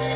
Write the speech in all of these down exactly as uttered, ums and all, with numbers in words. three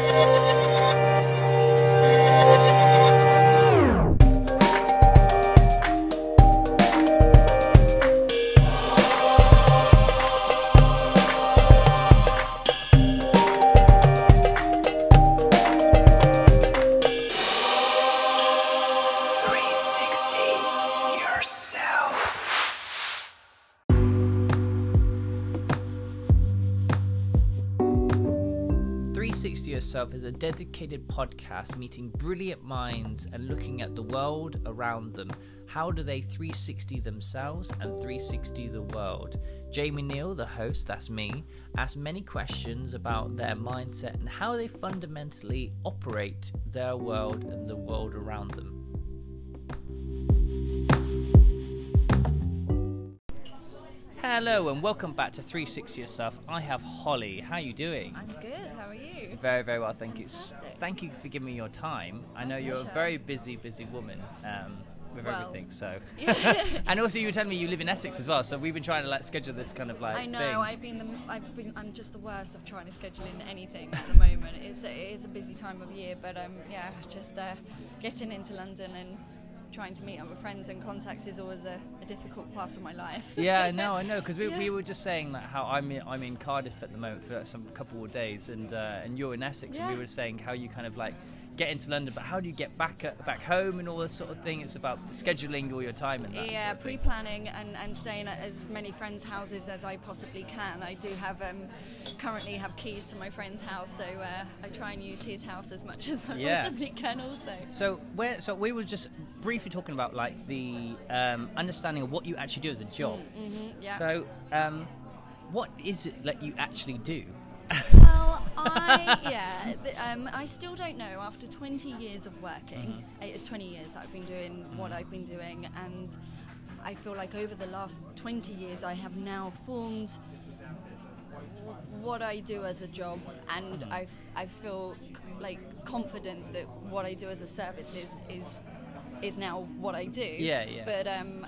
sixty Yourself is a dedicated podcast meeting brilliant minds and looking at the world around them. How do they three sixty themselves and three sixty the world? Jamie Neal, the host, that's me, asks many questions about their mindset and how they fundamentally operate their world and the world around them. Hello and welcome back to three sixty Yourself. I have Holly. How are you doing? I'm good. How are you? Very, very well. Thank Fantastic. you. Thank you for giving me your time. I know you're a very busy, busy woman um, with well, everything. So, and also you were telling me you live in Essex as well. So we've been trying to like schedule this kind of like. I know. Thing. I've been. The, I've been. I'm just the worst of trying to schedule in anything at the moment. It's a, it is a busy time of year, but um, yeah, just uh, getting into London and trying to meet up with friends and contacts is always a, a difficult part of my life. Yeah, no, I know, because we, yeah. we were just saying that how I'm in, I'm in Cardiff at the moment for some couple of days, and uh, and you're in Essex, yeah. and we were saying how you kind of like get into London, but how do you get back at, back home and all this sort of thing? It's about scheduling all your time and that. Yeah, sort of pre-planning and, and staying at as many friends' houses as I possibly can. I do have um, currently have keys to my friend's house, so uh, I try and use his house as much as I yeah. possibly can. Also, so where so we were just briefly talking about like the um, understanding of what you actually do as a job. Mm, mm-hmm, yeah. So um, what is it that you actually do? Well, I, yeah, but, um, I still don't know. After twenty years of working, mm-hmm. it's twenty years that I've been doing mm-hmm. what I've been doing, and I feel like over the last twenty years I have now formed what I do as a job, and mm-hmm. I, I feel like confident that what I do as a service is, is, is now what I do. Yeah, yeah. But, um,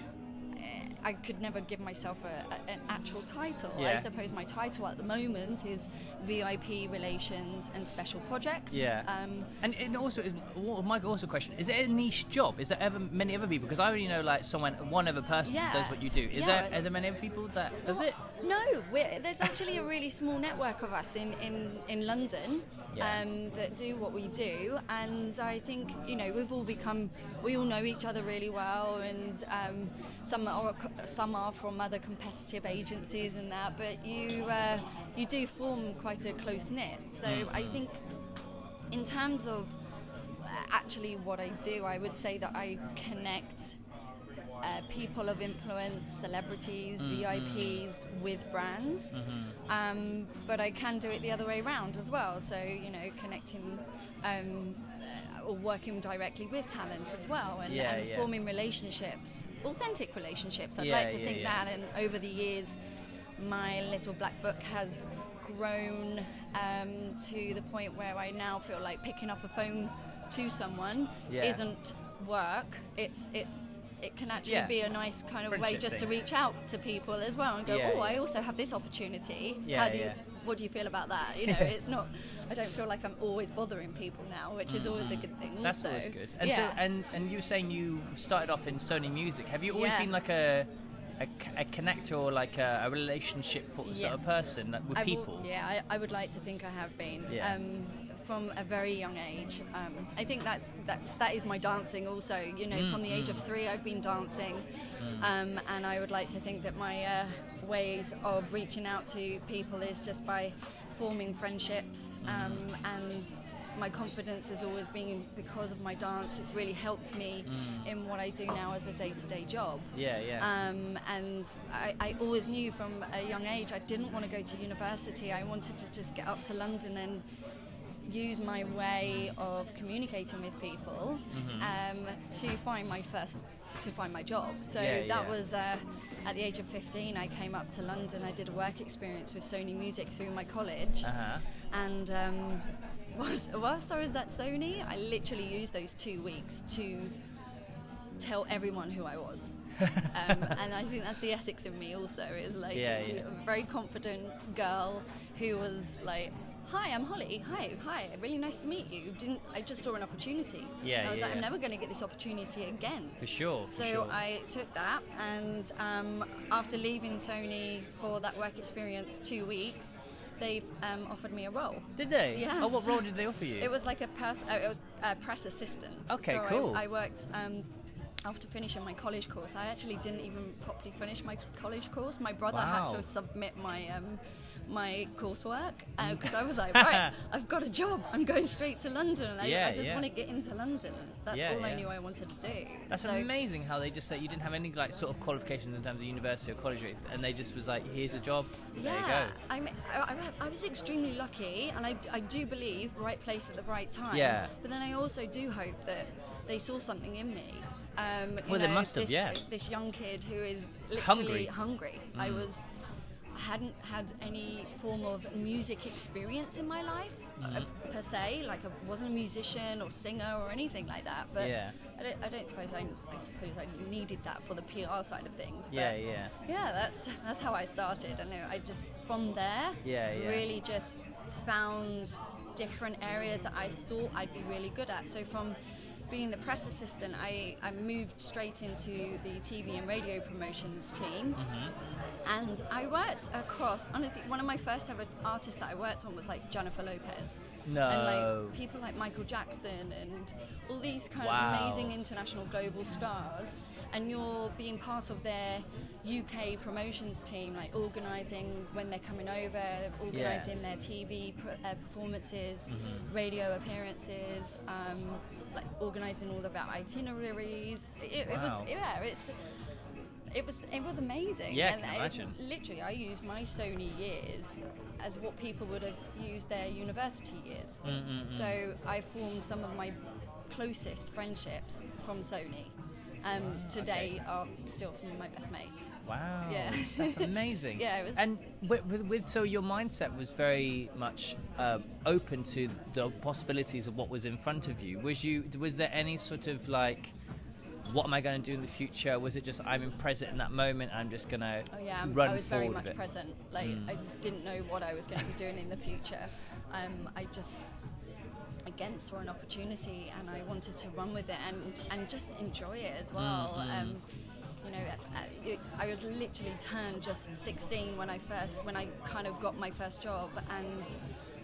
I could never give myself a, a, an actual title. Yeah. I suppose my title at the moment is V I P Relations and Special Projects. Yeah. Um, and, and also, is, my also question, is it a niche job? Is there ever many other people? Because I already know like someone, one other person yeah. that does what you do. Is, yeah. there, is there many other people that does it? No. We're, there's actually a really small network of us in, in, in London yeah. um, that do what we do. And I think, you know, we've all become, we all know each other really well, and um, some are some are from other competitive agencies and that, but you uh, you do form quite a close knit. So I think in terms of actually what I do, I would say that I connect uh, people of influence, celebrities, mm-hmm. V I Ps with brands, mm-hmm. um, but I can do it the other way around as well. So, you know, connecting um, or working directly with talent as well, and, yeah, and yeah. forming relationships, authentic relationships. I'd yeah, like to yeah, think yeah. that, and over the years my little black book has grown um, to the point where I now feel like picking up a phone to someone yeah. isn't work, it's it's it can actually yeah. be a nice kind of Friendship way just thing. to reach out to people as well and go, yeah, oh, yeah. I also have this opportunity. Yeah, How do yeah. you, what do you feel about that? You know, it's not, I don't feel like I'm always bothering people now, which is mm. always a good thing. Also. That's always good. And, yeah. so, and, and you were saying you started off in Sony Music. Have you always yeah. been like a... A, a connector or like a, a relationship sort yeah. of person like, with I people? Will, yeah, I, I would like to think I have been yeah. um, from a very young age. Um, I think that's, that that is my dancing also. You know, mm, from the age mm. of three I've been dancing mm. um, and I would like to think that my uh, ways of reaching out to people is just by forming friendships um, mm. and my confidence has always been because of my dance. It's really helped me mm. in what I do now as a day-to-day job. Yeah, yeah. Um, and I, I always knew from a young age I didn't want to go to university. I wanted to just get up to London and use my way of communicating with people mm-hmm. um, to find my first, to find my job. So yeah, that yeah. was uh, at the age of fifteen. I came up to London. I did a work experience with Sony Music through my college, uh-huh. and. Um, Whilst, whilst I was at Sony, I literally used those two weeks to tell everyone who I was. um, and I think that's the Essex in me also. It was like yeah, yeah. a very confident girl who was like hi, I'm Holly, hi, hi, really nice to meet you. Didn't I just saw an opportunity. Yeah, I was yeah, like, I'm yeah. never going to get this opportunity again. For sure, for So sure. I took that, and um, after leaving Sony for that work experience two weeks, they um, offered me a role. Did they? Yeah. Oh, what role did they offer you? It was like a, pers- uh, it was a press assistant. Okay, so cool. I, I worked... Um, After finishing my college course, I actually didn't even properly finish my college course. My brother wow. had to submit my um, my coursework because uh, I was like, right, I've got a job. I'm going straight to London. I, yeah, I just yeah. want to get into London. That's yeah, all yeah. I knew I wanted to do. That's so amazing how they just say you didn't have any like sort of qualifications in terms of university or college, and they just was like, here's a job. Yeah, there you go. I, mean, I, I was extremely lucky, and I, I do believe right place at the right time. Yeah. But then I also do hope that they saw something in me. Um, you well, know, they must have, this, yeah. this young kid who is literally hungry. hungry. Mm. I was, hadn't had any form of music experience in my life, mm. uh, per se. Like, I wasn't a musician or singer or anything like that. But yeah. I, don't, I don't suppose I, I suppose I needed that for the P R side of things. But yeah, yeah. Yeah, that's that's how I started. I know I just from there yeah, yeah. really just found different areas that I thought I'd be really good at. So from being the press assistant, I, I moved straight into the T V and radio promotions team, mm-hmm. and I worked across, honestly, one of my first ever artists that I worked on was like Jennifer Lopez. No. And like people like Michael Jackson and all these kind wow. of amazing international global stars, and you're being part of their U K promotions team, like organising when they're coming over, organising yeah. their T V pr- uh, performances, mm-hmm. radio appearances, um, like organising all of our itineraries. It, wow. it was yeah, it's it was it was amazing. Yeah, and I can imagine. Literally, I used my Sony years as what people would have used their university years. Mm-hmm. So I formed some of my closest friendships from Sony. Um, wow, today okay. are still some of my best mates. Wow, yeah. That's amazing. Yeah, it was. And with, with, with so your mindset was very much uh, open to the possibilities of what was in front of you. Was you was there any sort of like, what am I going to do in the future? Was it just I'm in present in that moment? I'm just going to oh, yeah, run forward. I was very much it. present. Like mm. I didn't know what I was going to be doing in the future. Um, I just. Against or an opportunity, and I wanted to run with it and and just enjoy it as well. Mm-hmm. Um, you know, I, I was literally turned just sixteen when I first when I kind of got my first job, and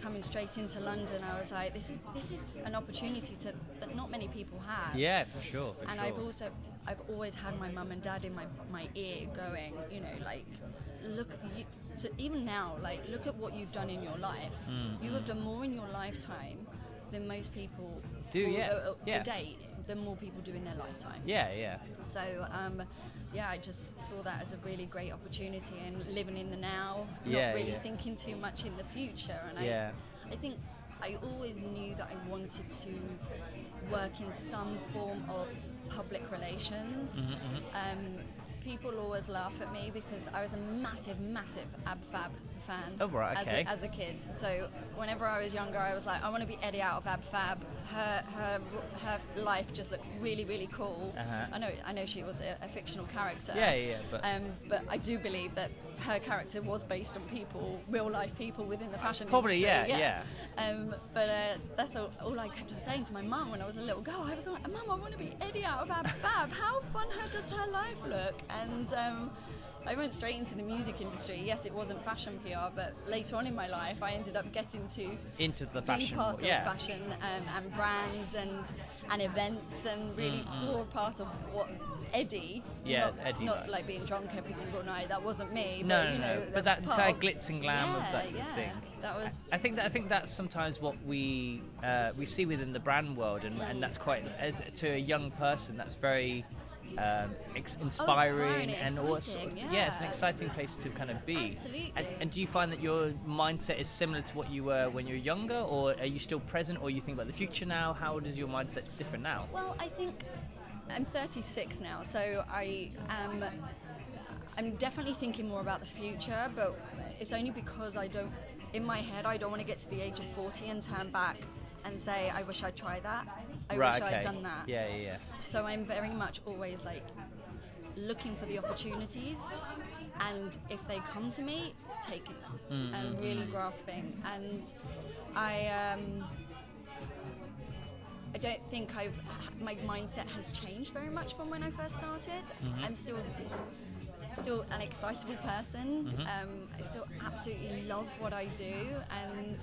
coming straight into London, I was like, this is this is an opportunity to that not many people have. Yeah, for sure. For and sure. I've also I've always had my mum and dad in my my ear going, you know, like. Look, you, to, even now, like look at what you've done in your life. Mm-hmm. You have done more in your lifetime than most people do yeah. uh, to yeah. date. Than more people do in their lifetime. Yeah, yeah. So, um, yeah, I just saw that as a really great opportunity, and living in the now, not yeah, really yeah. thinking too much in the future. And yeah. I, I think I always knew that I wanted to work in some form of public relations. Mm-hmm. Um, People always laugh at me because I was a massive, massive Ab Fab fan oh, right, okay. as, a, as a kid. So whenever I was younger, I was like, I want to be Eddie out of Ab Fab. Her her her life just looks really, really cool. Uh-huh. I know I know she was a, a fictional character. Yeah, yeah. But um, but I do believe that her character was based on people, real life people within the fashion probably, industry. Probably, yeah, yeah. yeah. Um, but uh, that's all, all I kept on saying to my mum when I was a little girl. I was like, Mum, I want to be Eddie out of Ab Fab. How fun her does her life look? And um, I went straight into the music industry. Yes, it wasn't fashion P R, but later on in my life, I ended up getting to into the fashion, be part yeah. of fashion um, and brands and and events, and really mm. saw part of what Eddie, yeah, not, Eddie, not like being drunk every single night. That wasn't me. No, but, you no, know, no. but that kind of glitz and glam yeah, of that yeah, thing. That was. I, I think that I think that's sometimes what we uh, we see within the brand world, and, mm. and that's quite as to a young person. That's very. Um, ex- inspiring, oh, and also yeah. yeah, it's an exciting place to kind of be. Absolutely. And, and do you find that your mindset is similar to what you were when you were younger, or are you still present, or you think about the future now? How does your mindset different now? Well, I think I'm thirty-six now, so I am. I'm definitely thinking more about the future, but it's only because I don't. In my head, I don't want to get to the age of forty and turn back and say, I wish I'd tried that. I right, wish okay. I'd done that. Yeah, yeah, yeah. So I'm very much always like looking for the opportunities, and if they come to me, taking them mm-hmm. and really grasping. And I um, I don't think I've my mindset has changed very much from when I first started. Mm-hmm. I'm still still an excitable person. Mm-hmm. um, I still absolutely love what I do, and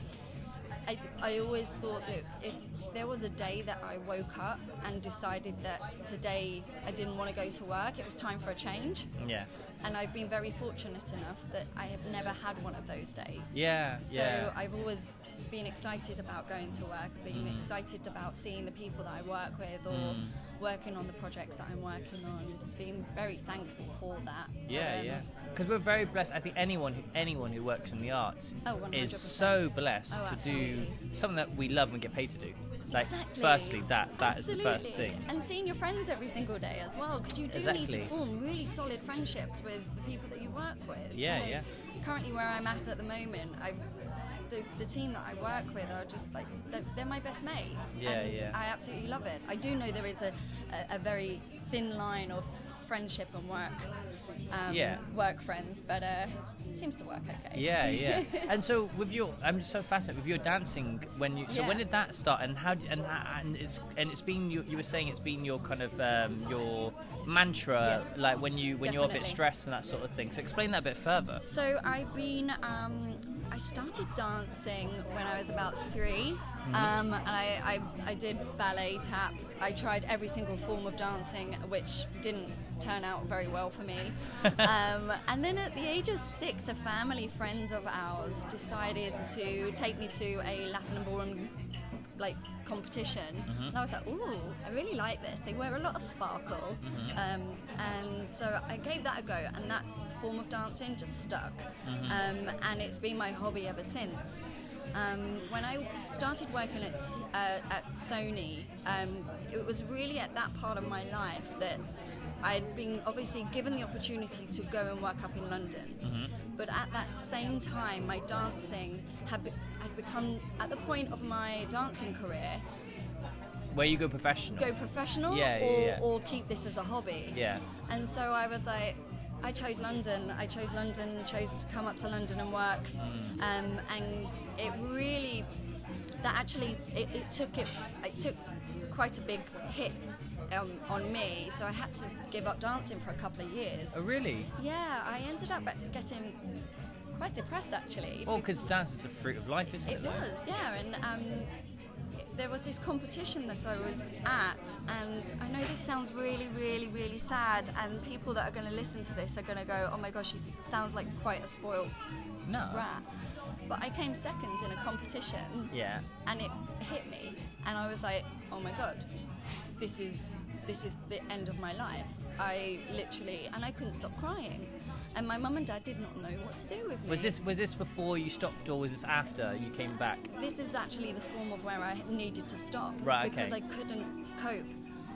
I, I always thought that if there was a day that I woke up and decided that today I didn't want to go to work, it was time for a change. Yeah. And I've been very fortunate enough that I have never had one of those days. Yeah, so yeah. So I've always been excited about going to work, being mm. excited about seeing the people that I work with, or mm. working on the projects that I'm working on, being very thankful for that. Yeah, um, yeah. Because we're very blessed. I think anyone who, anyone who works in the arts oh, is so blessed oh, to do something that we love and get paid to do. Like, exactly. Firstly, that, that is the first thing. And seeing your friends every single day as well, because you do exactly. need to form really solid friendships with the people that you work with. Yeah, you know, yeah. Currently where I'm at at the moment, I, the, the team that I work with are just like, they're, they're my best mates. Yeah, and yeah. I absolutely love it. I do know there is a, a, a very thin line of friendship and work, um, yeah. work friends, but uh, it seems to work okay. Yeah, yeah. And so with your, I'm just so fascinated with your dancing. When you, so yeah. when did that start? And how? Did, and and it's and it's been. You, you were saying it's been your kind of um, your mantra, yes. like when you when Definitely. You're a bit stressed and that sort of thing. So explain that a bit further. So I've been. Um, I started dancing when I was about three. Mm-hmm. Um, I, I, I did ballet, tap. I tried every single form of dancing, which didn't turn out very well for me. um, and then at the age of six, a family friend of ours decided to take me to a Latin and ballroom like competition. Mm-hmm. And I was like, ooh, I really like this. They wear a lot of sparkle. Mm-hmm. um, and so I gave that a go, and that form of dancing just stuck. Mm-hmm. um, and it's been my hobby ever since. Um, when I started working at uh, at Sony, um, it was really at that part of my life that I'd been obviously given the opportunity to go and work up in London. Mm-hmm. But at that same time, my dancing had, be- had become at the point of my dancing career where you go professional. Go professional yeah, or, yeah, yeah. or keep this as a hobby. Yeah. And so I was like, I chose London. I chose London, chose to come up to London and work. Um, and it really, that actually, it, it took it, it took quite a big hit um, on me. So I had to give up dancing for a couple of years. Oh, really? Yeah, I ended up getting quite depressed, actually. Well, because dance is the fruit of life, isn't it? It was, yeah. And um, there was this competition that I was at, and I know this sounds really, really, really sad, and people that are going to listen to this are going to go, oh my gosh, she sounds like quite a spoiled no. brat. But I came second in a competition, yeah, and it hit me, and I was like, oh my god, this is this is the end of my life. I literally, and I couldn't stop crying. And my mum and dad did not know what to do with me. Was this was this before you stopped, or was this after you came back? This is actually the form of where I needed to stop, right? Because okay. I couldn't cope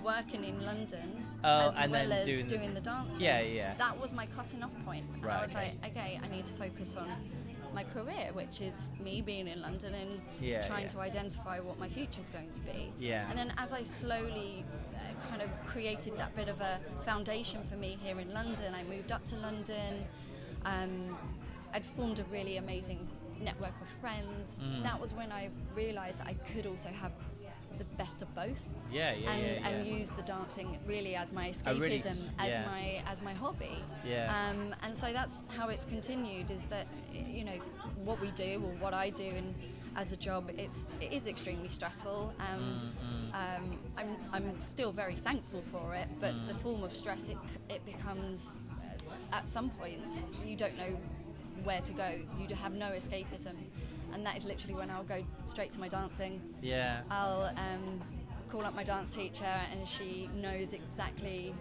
working in London oh, as and well then as doing, doing the dancing. Yeah, yeah. That was my cutting off point. And right, I was okay. like, okay, I need to focus on my career, which is me being in London and yeah, trying yeah. to identify what my future is going to be. Yeah. And then as I slowly uh, kind of created that bit of a foundation for me here in London, I moved up to London. Um, I'd formed a really amazing network of friends. Mm. That was when I realised that I could also have the best of both. Yeah, yeah, and, yeah, yeah. and use the dancing really as my escapism, really, as yeah. my as my hobby. Yeah. Um, and so that's how it's continued. Is that you know what we do or what I do, and as a job, it's it is extremely stressful. Um, mm, mm. um I'm I'm still very thankful for it, but mm. the form of stress it it becomes at some point you don't know where to go. You have no escapism. And that is literally when I'll go straight to my dancing. Yeah. I'll um, call up my dance teacher, and she knows exactly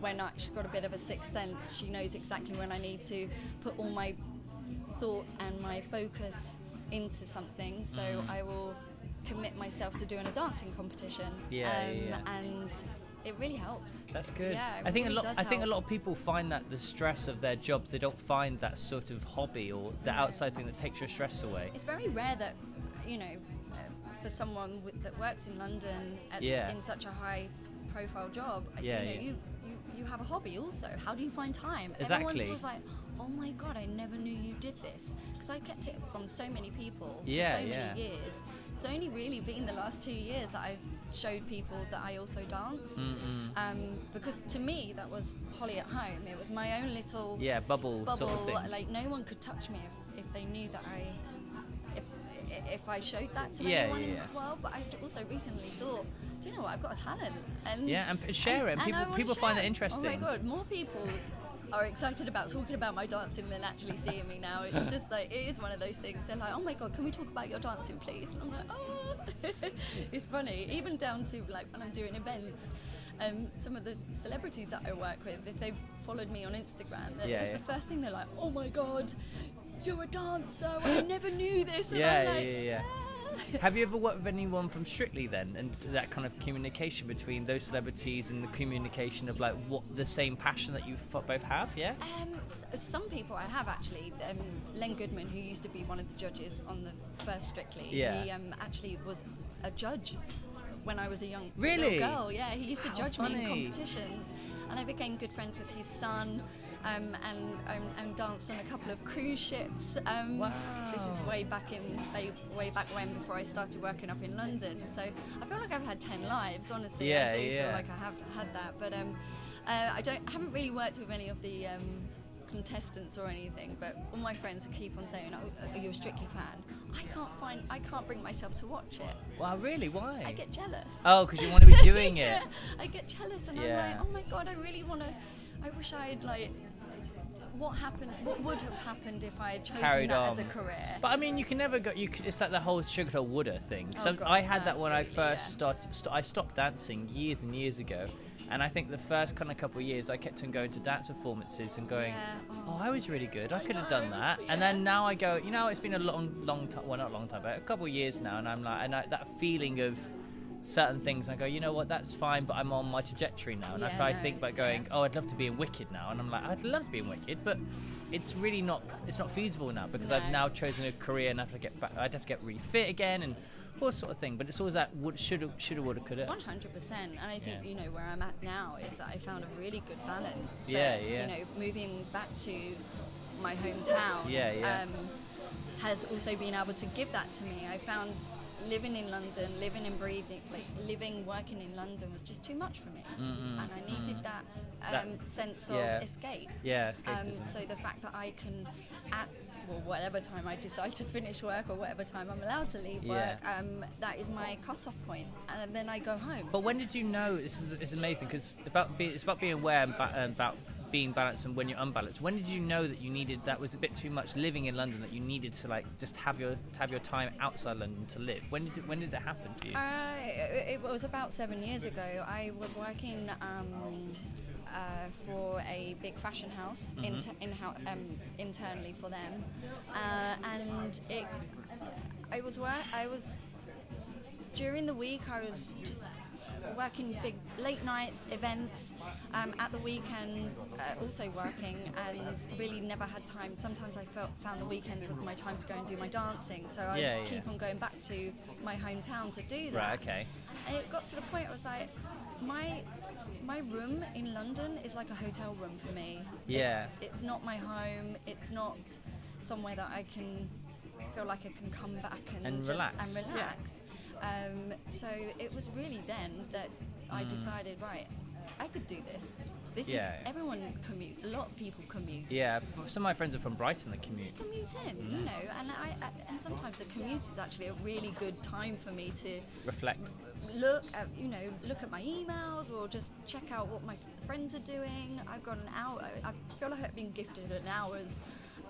when I, she's got a bit of a sixth sense. She knows exactly when I need to put all my thoughts and my focus into something. So mm. I will commit myself to doing a dancing competition. Yeah. Um, yeah. And it really helps. That's good. Yeah, I think really a lot. I help. think a lot of people find that the stress of their jobs, they don't find that sort of hobby or the yeah. outside thing that takes your stress away. It's very rare that, you know, uh, for someone with, that works in London at, yeah. in such a high-profile job, yeah, you know, yeah. you, you you have a hobby also. How do you find time? Exactly. Everyone's just like, oh my God, I never knew you did this, because I kept it from so many people yeah, for so yeah. many years. It's only really been the last two years that I've showed people that I also dance, mm-hmm. um, because to me that was Holly at home. It was my own little yeah bubble, bubble sort of thing. Like no one could touch me if, if they knew that I if I showed that to yeah, anyone yeah, yeah. in this world. But I also recently thought, do you know what, I've got a talent. And, yeah, and share and, it. And people people find it interesting. Oh my God, more people are excited about talking about my dancing than actually seeing me now. It's just like, it is one of those things. They're like, oh my God, can we talk about your dancing, please? And I'm like, oh. It's funny. Even down to like when I'm doing events, um, some of the celebrities that I work with, if they've followed me on Instagram, that's yeah, yeah. the first thing they're like, oh my God, you're a dancer, I never knew this. And yeah, I'm like, yeah, yeah, yeah. Have you ever worked with anyone from Strictly then? And that kind of communication between those celebrities and the communication of like what the same passion that you both have, yeah? Um, some people I have actually. Um, Len Goodman, who used to be one of the judges on the first Strictly, yeah. he um, actually was a judge when I was a young really? little girl. Yeah, he used to How judge funny. me in competitions. And I became good friends with his son. Um, and, um, and danced on a couple of cruise ships. Um, wow. This is way back in way, way back when, before I started working up in London. So I feel like I've had ten lives, honestly. Yeah, I do yeah. feel like I have had that, but um, uh, I don't haven't really worked with any of the um, contestants or anything. But all my friends keep on saying, "Oh, are you a Strictly fan?" I can't find, I can't bring myself to watch it. Wow, really? Why? I get jealous. Oh, because you want to be doing it. Yeah, I get jealous, and yeah. I'm like, oh my God, I really want to. I wish I had like. What happened? What would have happened if I had chosen Carried that on. as a career? But I mean, you can never go. You could, it's like the whole sugarcane woulda thing. So oh God, I had that when I first yeah. started. St I stopped dancing years and years ago, and I think the first kind of couple of years I kept on going to dance performances and going, yeah. oh. "Oh, I was really good. I could have done that." Yeah. And then now I go, you know, it's been a long, long time. Well, not a long time, but a couple of years now, and I'm like, and I, that feeling of. certain things, and I go, you know what, that's fine, but I'm on my trajectory now. And yeah, if I think about going, yeah. oh, I'd love to be in Wicked now, and I'm like, I'd love to be in Wicked, but it's really not, it's not feasible now, because no. I've now chosen a career, and I have to get back, I'd have to get refit again, and all sort of thing. But it's always that would, should, should, would, could have. one hundred percent. And I think, yeah. you know, where I'm at now is that I found a really good balance. That, yeah, yeah. You know, moving back to my hometown yeah, yeah. Um, has also been able to give that to me. I found... living in London, living and breathing, like living, working in London was just too much for me, mm-hmm. and I needed mm-hmm. that, um, that sense yeah. of escape. Yeah, escapism. Um, so the fact that I can, at well, whatever time I decide to finish work or whatever time I'm allowed to leave yeah. work, um, that is my cut-off point, and then I go home. But when did you know? This is it's amazing because about be, it's about being aware and ba about being balanced and when you're unbalanced. When did you know that you needed that was a bit too much living in London, that you needed to like just have your have your time outside London to live? When did when did that happen to you? Uh, it, it was about seven years ago. I was working um, uh, for a big fashion house mm-hmm. inter in um, internally for them, uh, and it I was work I was during the week I was just. working big late nights, events, um, at the weekends, uh, also working, and really never had time. Sometimes I felt, found the weekends was my time to go and do my dancing, so I yeah, keep yeah. on going back to my hometown to do that. Right, okay. And it got to the point I was like, my my room in London is like a hotel room for me. Yeah. It's, it's not my home. It's not somewhere that I can feel like I can come back and, and just, relax. And relax. Yeah. Um, so it was really then that I decided, right, I could do this. This yeah. is, everyone commute, a lot of people commute. Yeah, some of my friends are from Brighton that commute. They commute in, mm. you know, and, I, I, and sometimes the commute is actually a really good time for me to... reflect. Look at, you know, look at my emails or just check out what my friends are doing. I've got an hour, I feel like I've been gifted an hour's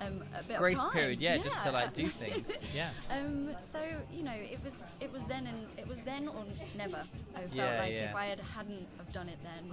Um, a bit grace of time. period, yeah, yeah, just to like do things, yeah. Um, so you know, it was it was then and it was then or never. I felt yeah, like yeah. if I had hadn't have done it then,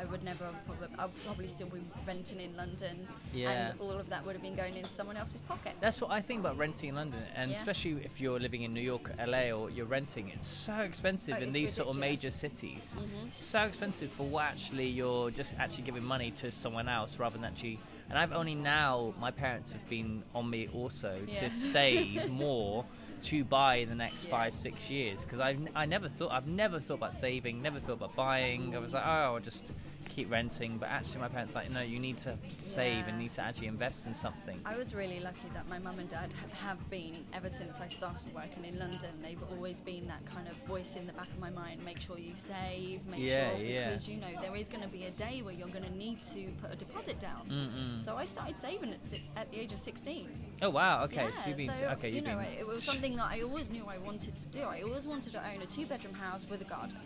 I would never have probably. I'd probably still be renting in London, yeah. and all of that would have been going into someone else's pocket. That's what I think about renting in London, and yeah. especially if you're living in New York, L A, or you're renting, it's so expensive oh, in these ridiculous. sort of major cities. Mm-hmm. So expensive for what actually you're just actually giving money to someone else rather than actually. And I've only now, my parents have been on me also yeah. to save more to buy in the next yeah. five, six years. Because I never thought, I've never thought about saving, never thought about buying. I was like, oh, I'll just keep renting, but actually my parents were like, no, you need to save yeah. and need to actually invest in something. I was really lucky that my mum and dad have been, ever since I started working in London, they've always been that kind of voice in the back of my mind, make sure you save, make yeah, sure, because yeah. you know, there is going to be a day where you're going to need to put a deposit down. Mm-mm. So I started saving at, si at the age of sixteen. Oh wow, okay, yeah, so you've been, so, okay, you've you know, been... it was something that I always knew I wanted to do. I always wanted to own a two-bedroom house with a garden.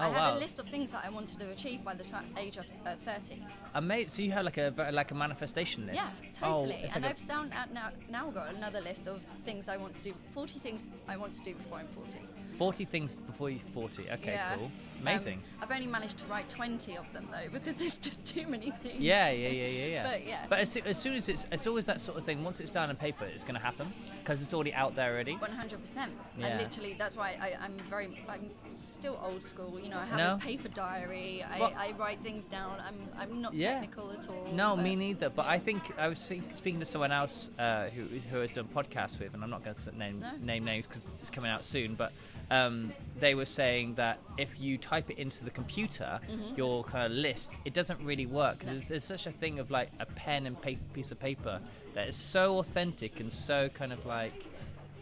Oh, I had wow. a list of things that I wanted to achieve by the age of uh, thirty. Amazing. So you had like a like a manifestation list. Yeah, totally. Oh, like and I've found out now. Now got another list of things I want to do. Forty things I want to do before I'm forty. Forty things before you're forty. Okay, yeah. cool. Amazing. Um, I've only managed to write twenty of them though, because there's just too many things. Yeah, yeah, yeah, yeah, yeah. But yeah. But as, as soon as it's, it's always that sort of thing. Once it's down on paper, it's going to happen because it's already out there already. One hundred percent. And literally, that's why I, I'm very, I'm still old school. You know, I have no? a paper diary. I, well, I write things down. I'm, I'm not yeah. technical at all. No, but, me neither. But yeah. I think I was speaking to someone else uh, who who I was doing a podcast with, and I'm not going to name no? name names because it's coming out soon. But um, they were saying that if you type it into the computer, mm-hmm. your kind of list, it doesn't really work because no. there's, there's such a thing of like a pen and pa piece of paper that is so authentic and so kind of like,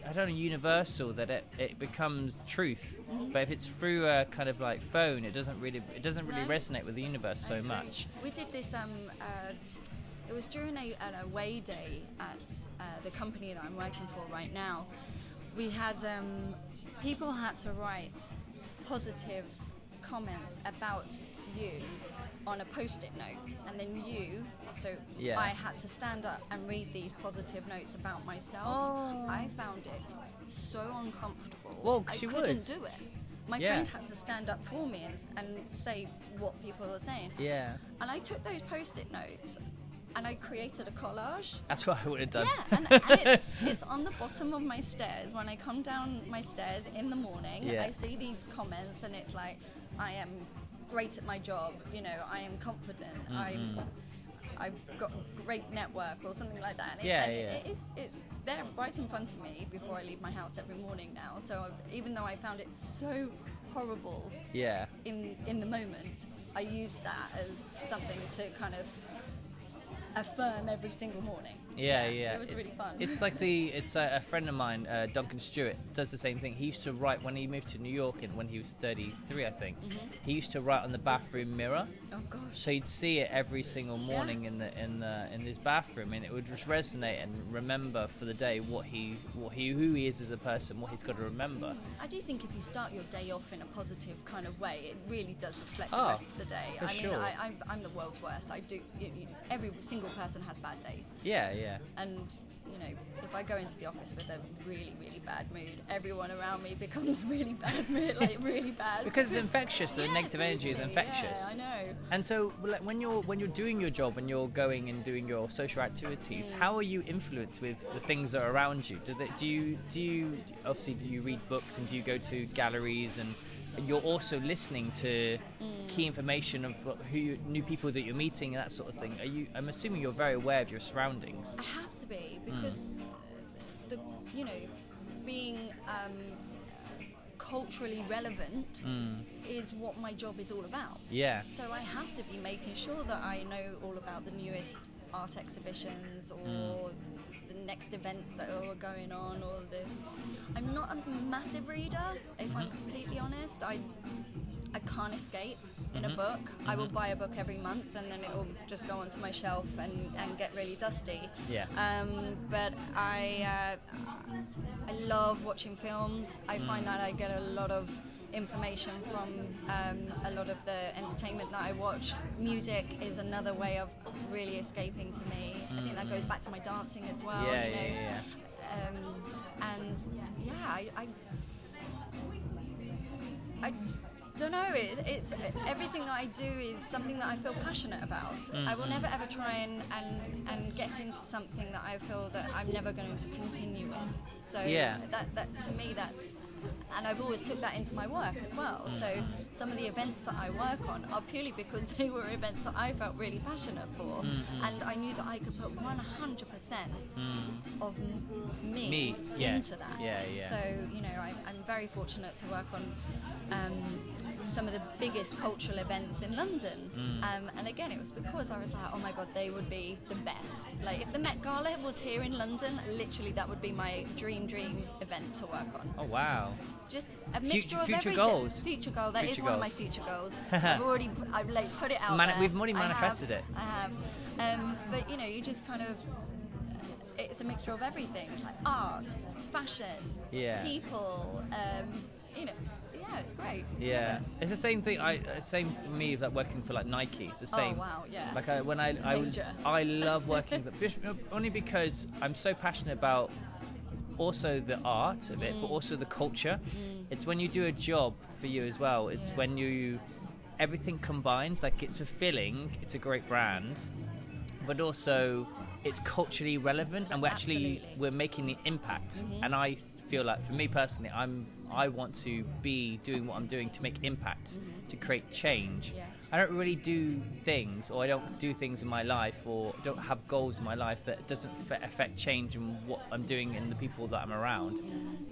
I don't know, universal, that it, it becomes truth. Mm-hmm. But if it's through a kind of like phone, it doesn't really it doesn't really no. resonate with the universe so much. We did this. Um, uh, it was during a, an away day at uh, the company that I'm working for right now. We had um, people had to write positive comments about you on a post-it note, and then you, so yeah. I had to stand up and read these positive notes about myself. Oh. I found it so uncomfortable. Well, I couldn't would. do it. My yeah. friend had to stand up for me and, and say what people are saying. Yeah. And I took those post-it notes and I created a collage. That's what I would have done. Yeah, and, and it's, it's on the bottom of my stairs. When I come down my stairs in the morning, yeah. I see these comments and it's like, I am great at my job, you know, I am confident, mm-hmm. I'm, I've got a great network or something like that. And yeah, it, and yeah. It, it is, it's there right in front of me before I leave my house every morning now. So I've, even though I found it so horrible yeah. in, in the moment, I used that as something to kind of affirm every single morning. Yeah, yeah. yeah. It was it, really fun. It's like the, it's a, a friend of mine, uh, Duncan Stewart, does the same thing. He used to write, when he moved to New York and when he was thirty-three, I think, mm-hmm. he used to write on the bathroom mirror. Oh, gosh. So he'd see it every single morning yeah. in the in the in his bathroom, and it would just resonate and remember for the day what he what he who he is as a person, what he's got to remember. I do think if you start your day off in a positive kind of way, it really does reflect oh, the rest of the day. For I mean, sure. I, I, I'm the world's worst. I do you, you, every single person has bad days. Yeah, yeah. And you know, if I go into the office with a really, really bad mood, everyone around me becomes really bad mood, like really bad. Because it's infectious. The yeah, negative energy is infectious. Yeah, I know. And so, like, when you're when you're doing your job and you're going and doing your social activities, mm. how are you influenced with the things that are around you? Do they, do you do you obviously do you read books and do you go to galleries and you're also listening to mm. key information of who you, new people that you're meeting and that sort of thing? Are you? I'm assuming you're very aware of your surroundings. I have to be because, mm. the, you know, being um, culturally relevant mm. is what my job is all about. Yeah. So I have to be making sure that I know all about the newest art exhibitions or. Mm. next events that are going on, or this. I'm not a massive reader, if I'm completely honest. I I can't escape in mm-hmm. a book. Mm-hmm. I will buy a book every month and then it will just go onto my shelf and, and get really dusty. Yeah. Um, but I uh, I love watching films. I mm. find that I get a lot of information from um, a lot of the entertainment that I watch. Music is another way of really escaping for me. Mm. I think that goes back to my dancing as well. Yeah, you know? yeah, yeah. Um, and yeah, I... I, I I don't know, it, it's, everything that I do is something that I feel passionate about. Mm-hmm. I will never ever try and, and, and get into something that I feel that I'm never going to continue with. So yeah. that, that to me that's and I've always took that into my work as well. Mm. So some of the events that I work on are purely because they were events that I felt really passionate for, mm-hmm. and I knew that I could put one hundred percent mm. of m- me, me. Yeah. into that. Yeah, yeah. So, you know, I, I'm very fortunate to work on um, some of the biggest cultural events in London, mm. um, and again it was because I was like, oh my god, they would be the best. Like, if the Met Gala was here in London, literally that would be my dream dream event to work on. Oh wow. Just a mixture future, of future everything. Goals. Future goal. That future is goals. One of my future goals. I've already I've like put it out Mani- there. We've already manifested I have, it. I have. Um, but you know, you just kind of, it's a mixture of everything. It's like art, fashion, yeah. people. Um, you know, yeah, it's great. Yeah, it's the same thing. I same for me. Like working for like Nike. It's the same. Oh wow, yeah. Like I, when I I, I love working, only because I'm so passionate about. Also the art of it, mm. but also the culture. Mm. It's when you do a job for you as well. It's yeah. when you, everything combines. Like it's fulfilling. It's a great brand, but also it's culturally relevant, and we're Absolutely. actually we're making the impact. Mm-hmm. And I feel like for me personally, I'm I want to be doing what I'm doing to make impact, mm-hmm. to create change. Yeah. I don't really do things, or I don't do things in my life, or don't have goals in my life that doesn't f- affect change in what I'm doing and the people that I'm around.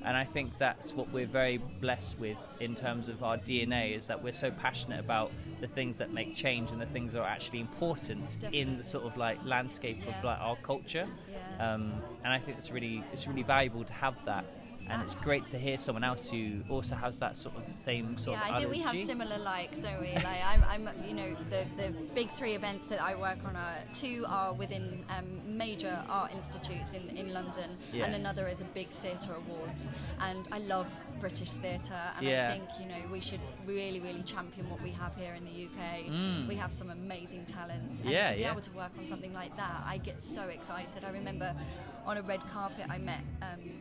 And I think that's what we're very blessed with in terms of our D N A, is that we're so passionate about the things that make change and the things that are actually important Definitely. in the sort of like landscape yeah. of like our culture. Yeah. Um, and I think it's really it's really valuable to have that. And it's great to hear someone else who also has that sort of same sort yeah, of. Yeah, I think allergy. We have similar likes, don't we? Like, I'm, I'm, you know, the the big three events that I work on are two are within um, major art institutes in in London, yeah. and another is a big theatre awards. And I love British theatre, and yeah. I think, you know, we should really, really champion what we have here in the U K. Mm. We have some amazing talents, and yeah, to be yeah. able to work on something like that, I get so excited. I remember on a red carpet, I met. Um,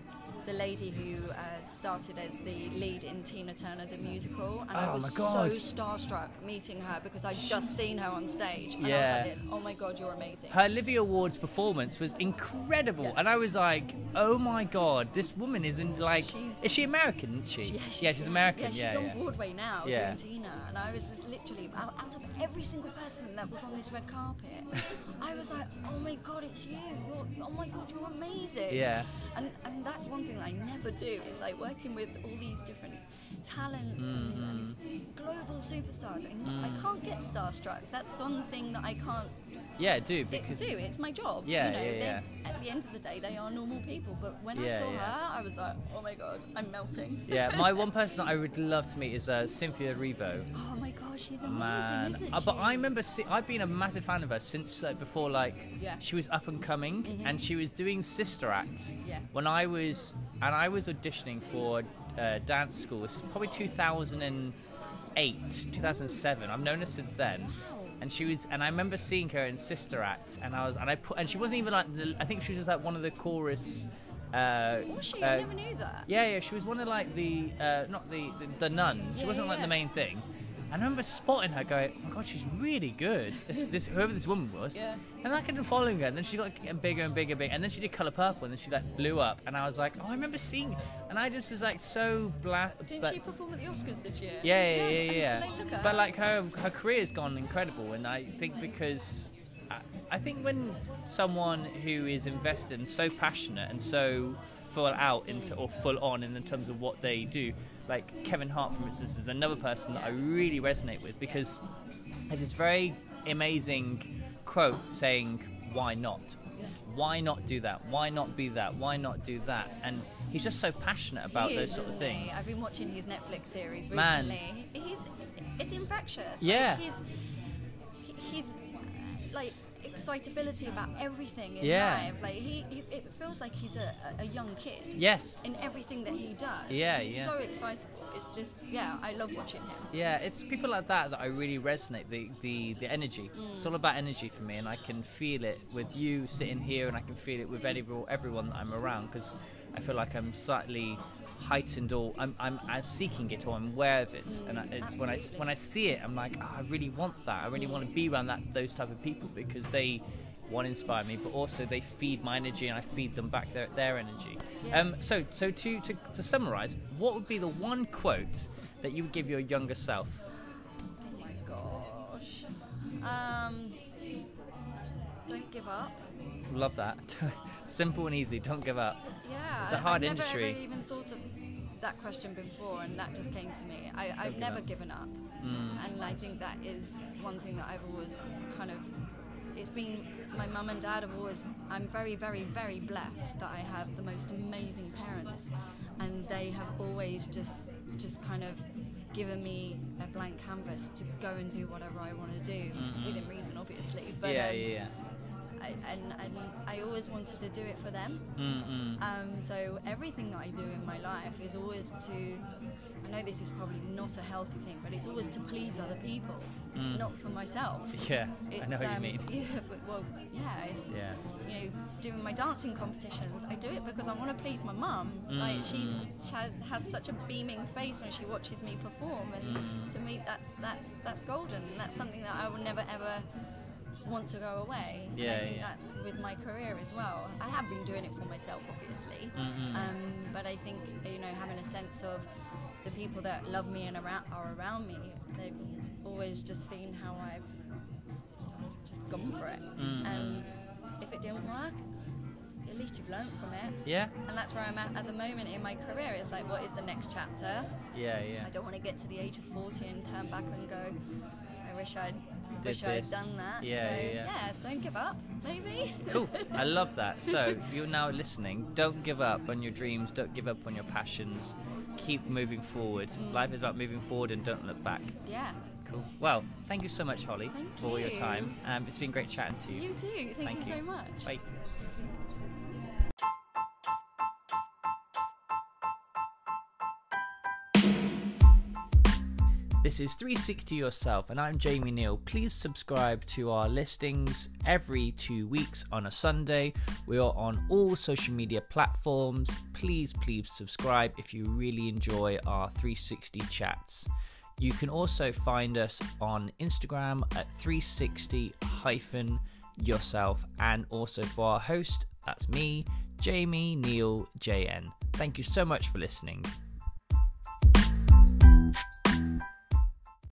the lady who uh, started as the lead in Tina Turner, the musical, and oh I was my God. so starstruck meeting her because I'd just seen her on stage, and yeah. I was like, this, oh my God, you're amazing. Her Olivier Awards performance was incredible, yeah. and I was like, oh my God, this woman isn't like, she's, is she American, isn't she? Yeah, she's, yeah, she's American. Yeah, she's yeah, on yeah. Broadway now yeah. doing Tina, and I was just literally, out of every single person that was on this red carpet, I was like, oh my God, it's you, you're, oh my God, you're amazing. Yeah. And, and that's one thing I never do. It's like working with all these different talents mm. and, and global superstars. I, mm. I can't get starstruck. That's one thing that I can't. Yeah, do because it, do. It's my job. Yeah, you know, yeah, yeah. At the end of the day, they are normal people. But when yeah, I saw yeah. her, I was like, oh my God, I'm melting. Yeah, my one person that I would love to meet is uh, Cynthia Erivo. Oh my God, she's amazing, Man. isn't she? Uh, but I remember I've been a massive fan of her since uh, before, like yeah. she was up and coming, mm-hmm. and she was doing Sister Act yeah. when I was. And I was auditioning for uh, dance school. It's probably two thousand eight, two thousand seven. I've known her since then. Wow. And she was, and I remember seeing her in Sister Act, and I was, and I put, and she wasn't even like, the, I think she was just like one of the chorus. Uh, was she? Uh, I never knew that. Yeah, yeah. She was one of like the, uh, not the, the, the nuns. She yeah, wasn't yeah. like the main thing. I remember spotting her, going, "Oh my God, she's really good." This, this whoever this woman was, yeah. and I kept following her. And then she got bigger and bigger, and bigger. And then she did Color Purple, and then she like blew up. And I was like, "Oh, I remember seeing." And I just was like, so blah. Didn't but, she perform at the Oscars this year? Yeah, yeah, yeah, yeah. yeah. And, like, look but like her, her career's gone incredible, and I think because I, I think when someone who is invested and so passionate and so full out into or full on in terms of what they do. Like Kevin Hart, for instance, is another person that I really resonate with because there's this very amazing quote saying, "Why not? Why not do that? Why not be that? Why not do that?" And he's just so passionate about he those is, sort of things. I've been watching his Netflix series recently. Man. He's it's infectious. Yeah. Like he's he's like. Excitability about everything in yeah. life. Like he, he, it feels like he's a, a young kid. Yes. In everything that he does. Yeah, he's yeah. so excitable. It's just, yeah, I love watching him. Yeah, it's people like that that I really resonate. The the the energy. Mm. It's all about energy for me, and I can feel it with you sitting here, and I can feel it with everyone everyone that I'm around because I feel like I'm slightly heightened, or I'm I'm, I'm seeking it, or I'm aware of it. Mm, and I, it's absolutely. when I when I see it, I'm like, oh, I really want that. I really mm. want to be around that those type of people because they one, inspire me, but also they feed my energy and I feed them back their, their energy. Yeah. Um, so so to, to, to summarise, what would be the one quote that you would give your younger self? Oh my gosh. Um, don't give up. Love that. Simple and easy, don't give up. Yeah. It's a hard I've industry. Never, ever even thought of that question before, and that just came to me. I, I've never up. given up. Mm. And I think that is one thing that I've always kind of... It's been, my mum and dad have always, I'm very, very, very blessed that I have the most amazing parents, and they have always just, just kind of given me a blank canvas to go and do whatever I want to do, mm-hmm. within reason, obviously. But, yeah, um, yeah, yeah. I, and, and I always wanted to do it for them. Mm-hmm. um, so everything that I do in my life is always to, I know this is probably not a healthy thing, but it's always to please other people, mm. not for myself. Yeah, it's, I know what um, you mean. Yeah, but, well, yeah, it's, yeah. You know, doing my dancing competitions, I do it because I want to please my mum. Mm. Like she has, has such a beaming face when she watches me perform, and mm. to me that's that's that's golden. And that's something that I will never ever want to go away. Yeah, and I think yeah. that's with my career as well. I have been doing it for myself, obviously, mm-hmm. um, but I think, you know, having a sense of the people that love me and around, are around me, they've always just seen how I've just gone for it. Mm. And if it didn't work, at least you've learned from it. Yeah. And that's where I'm at at the moment in my career. It's like, what is the next chapter? Yeah, yeah. I don't want to get to the age of forty and turn back and go, I wish I'd Did wish this. I'd done that. Yeah, so, yeah, yeah. Don't give up, maybe. Cool. I love that. So you're now listening. Don't give up on your dreams. Don't give up on your passions. Keep moving forward. Mm. Life is about moving forward and don't look back. Yeah. Cool. Well, thank you so much, Holly, thank for all you. your time. Um, it's been great chatting to you. You too. Thank, thank you, you so much. Bye. This is three sixty Yourself, and I'm Jamie Neal. Please subscribe to our listings every two weeks on a Sunday. We are on all social media platforms. Please, please subscribe if you really enjoy our three sixty chats. You can also find us on Instagram at three sixty hyphen yourself, and also for our host, that's me, Jamie Neal J N. Thank you so much for listening.